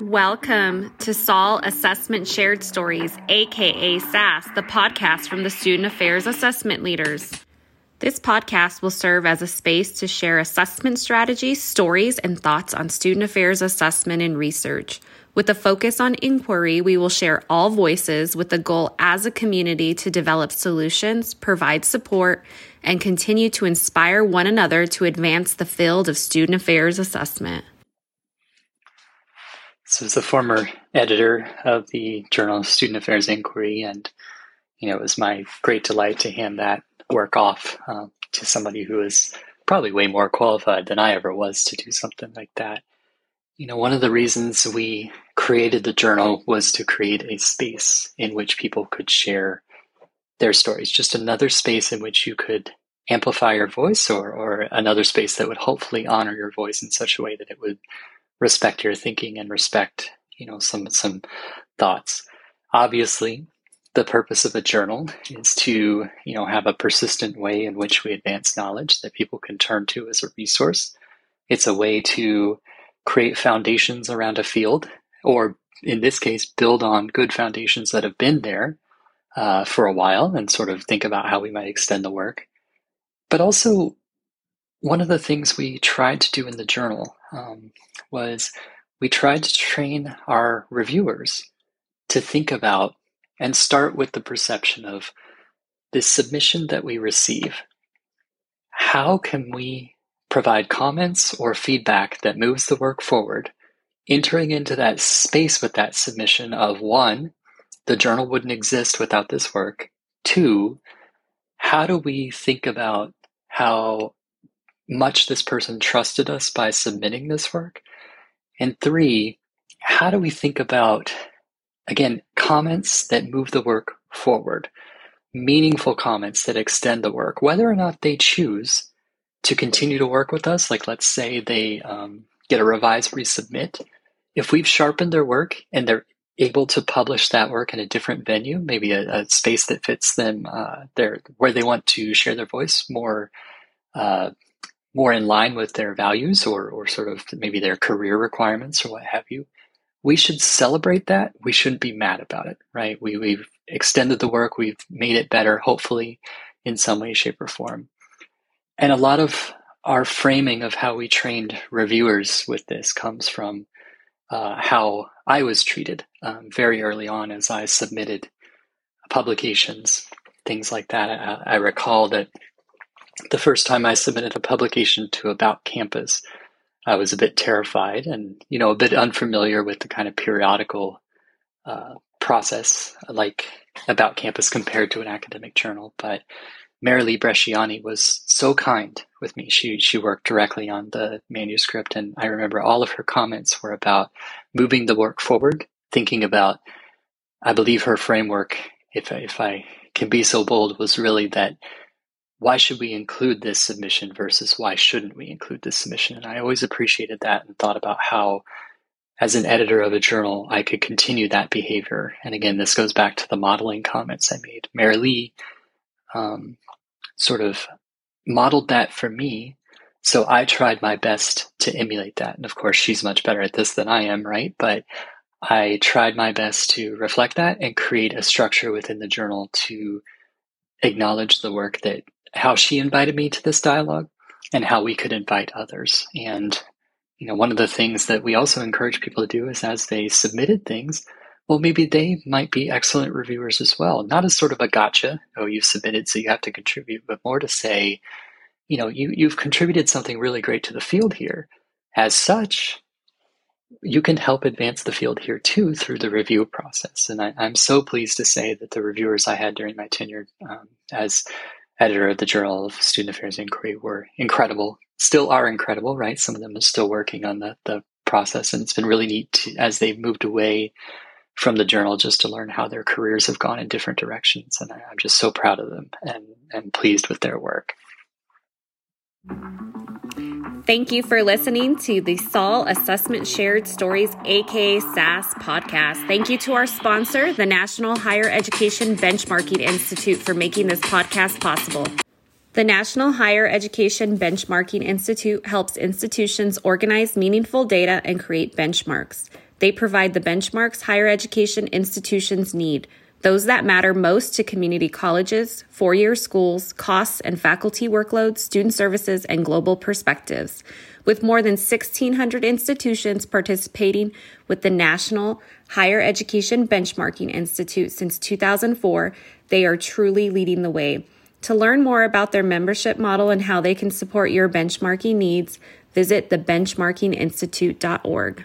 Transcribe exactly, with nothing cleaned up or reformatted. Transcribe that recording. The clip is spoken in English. Welcome to SAAL Assessment Shared Stories, aka S A S, the podcast from the Student Affairs Assessment Leaders. This podcast will serve as a space to share assessment strategies, stories, and thoughts on student affairs assessment and research. With a focus on inquiry, we will share all voices with the goal as a community to develop solutions, provide support, and continue to inspire one another to advance the field of student affairs assessment. So as the former editor of the Journal of Student Affairs Inquiry, and you know, it was my great delight to hand that work off uh, to somebody who is probably way more qualified than I ever was to do something like that. You know, one of the reasons we created the journal was to create a space in which people could share their stories, just another space in which you could amplify your voice, or, or another space that would hopefully honor your voice in such a way that it would respect your thinking and respect, you know, some some thoughts. Obviously, the purpose of a journal is to, you know, have a persistent way in which we advance knowledge that people can turn to as a resource. It's a way to create foundations around a field, or in this case, build on good foundations that have been there uh, for a while and sort of think about how we might extend the work. But also, one of the things we tried to do in the journal um, was we tried to train our reviewers to think about and start with the perception of this submission that we receive. How can we provide comments or feedback that moves the work forward, entering into that space with that submission of, one, the journal wouldn't exist without this work. Two, how do we think about how much this person trusted us by submitting this work? And three, how do we think about, again, comments that move the work forward, meaningful comments that extend the work, whether or not they choose to continue to work with us. Like, let's say they um, get a revised resubmit. If we've sharpened their work and they're able to publish that work in a different venue, maybe a, a space that fits them, uh, their, where they want to share their voice more, uh, more in line with their values or, or sort of maybe their career requirements or what have you, we should celebrate that. We shouldn't be mad about it, right? We, we've extended the work. We've made it better, hopefully, in some way, shape, or form. And a lot of our framing of how we trained reviewers with this comes from uh, how I was treated um, very early on as I submitted publications, things like that. I, I recall that the first time I submitted a publication to About Campus, I was a bit terrified and, you know, a bit unfamiliar with the kind of periodical uh, process like About Campus compared to an academic journal. But Marilee Bresciani was so kind with me. She she worked directly on the manuscript, and I remember all of her comments were about moving the work forward, thinking about, I believe her framework, if if I can be so bold, was really that, why should we include this submission versus why shouldn't we include this submission? And I always appreciated that and thought about how, as an editor of a journal, I could continue that behavior. And again, this goes back to the modeling comments I made. Marilee um, sort of modeled that for me, so I tried my best to emulate that. And of course, she's much better at this than I am, right? But I tried my best to reflect that and create a structure within the journal to acknowledge the work that, how she invited me to this dialogue and how we could invite others. And, you know, one of the things that we also encourage people to do is, as they submitted things, well, maybe they might be excellent reviewers as well. Not as sort of a gotcha, oh, you've submitted, so you have to contribute, but more to say, you know, you, you've contributed something really great to the field here. As such, you can help advance the field here too through the review process. And I, I'm so pleased to say that the reviewers I had during my tenure um, as editor of the Journal of Student Affairs Inquiry were incredible, still are incredible, right? Some of them are still working on the, the process, and it's been really neat to, as they've moved away from the journal, just to learn how their careers have gone in different directions. And I, I'm just so proud of them and, and pleased with their work. Thank you for listening to the SAAL Assessment Shared Stories, aka S A S podcast. Thank you to our sponsor, the National Higher Education Benchmarking Institute, for making this podcast possible. The National Higher Education Benchmarking Institute helps institutions organize meaningful data and create benchmarks. They provide the benchmarks higher education institutions need, those that matter most to community colleges, four-year schools, costs and faculty workloads, student services, and global perspectives, with more than sixteen hundred institutions participating with the National Higher Education Benchmarking Institute since two thousand four, they are truly leading the way. To learn more about their membership model and how they can support your benchmarking needs, visit the benchmarking institute dot org.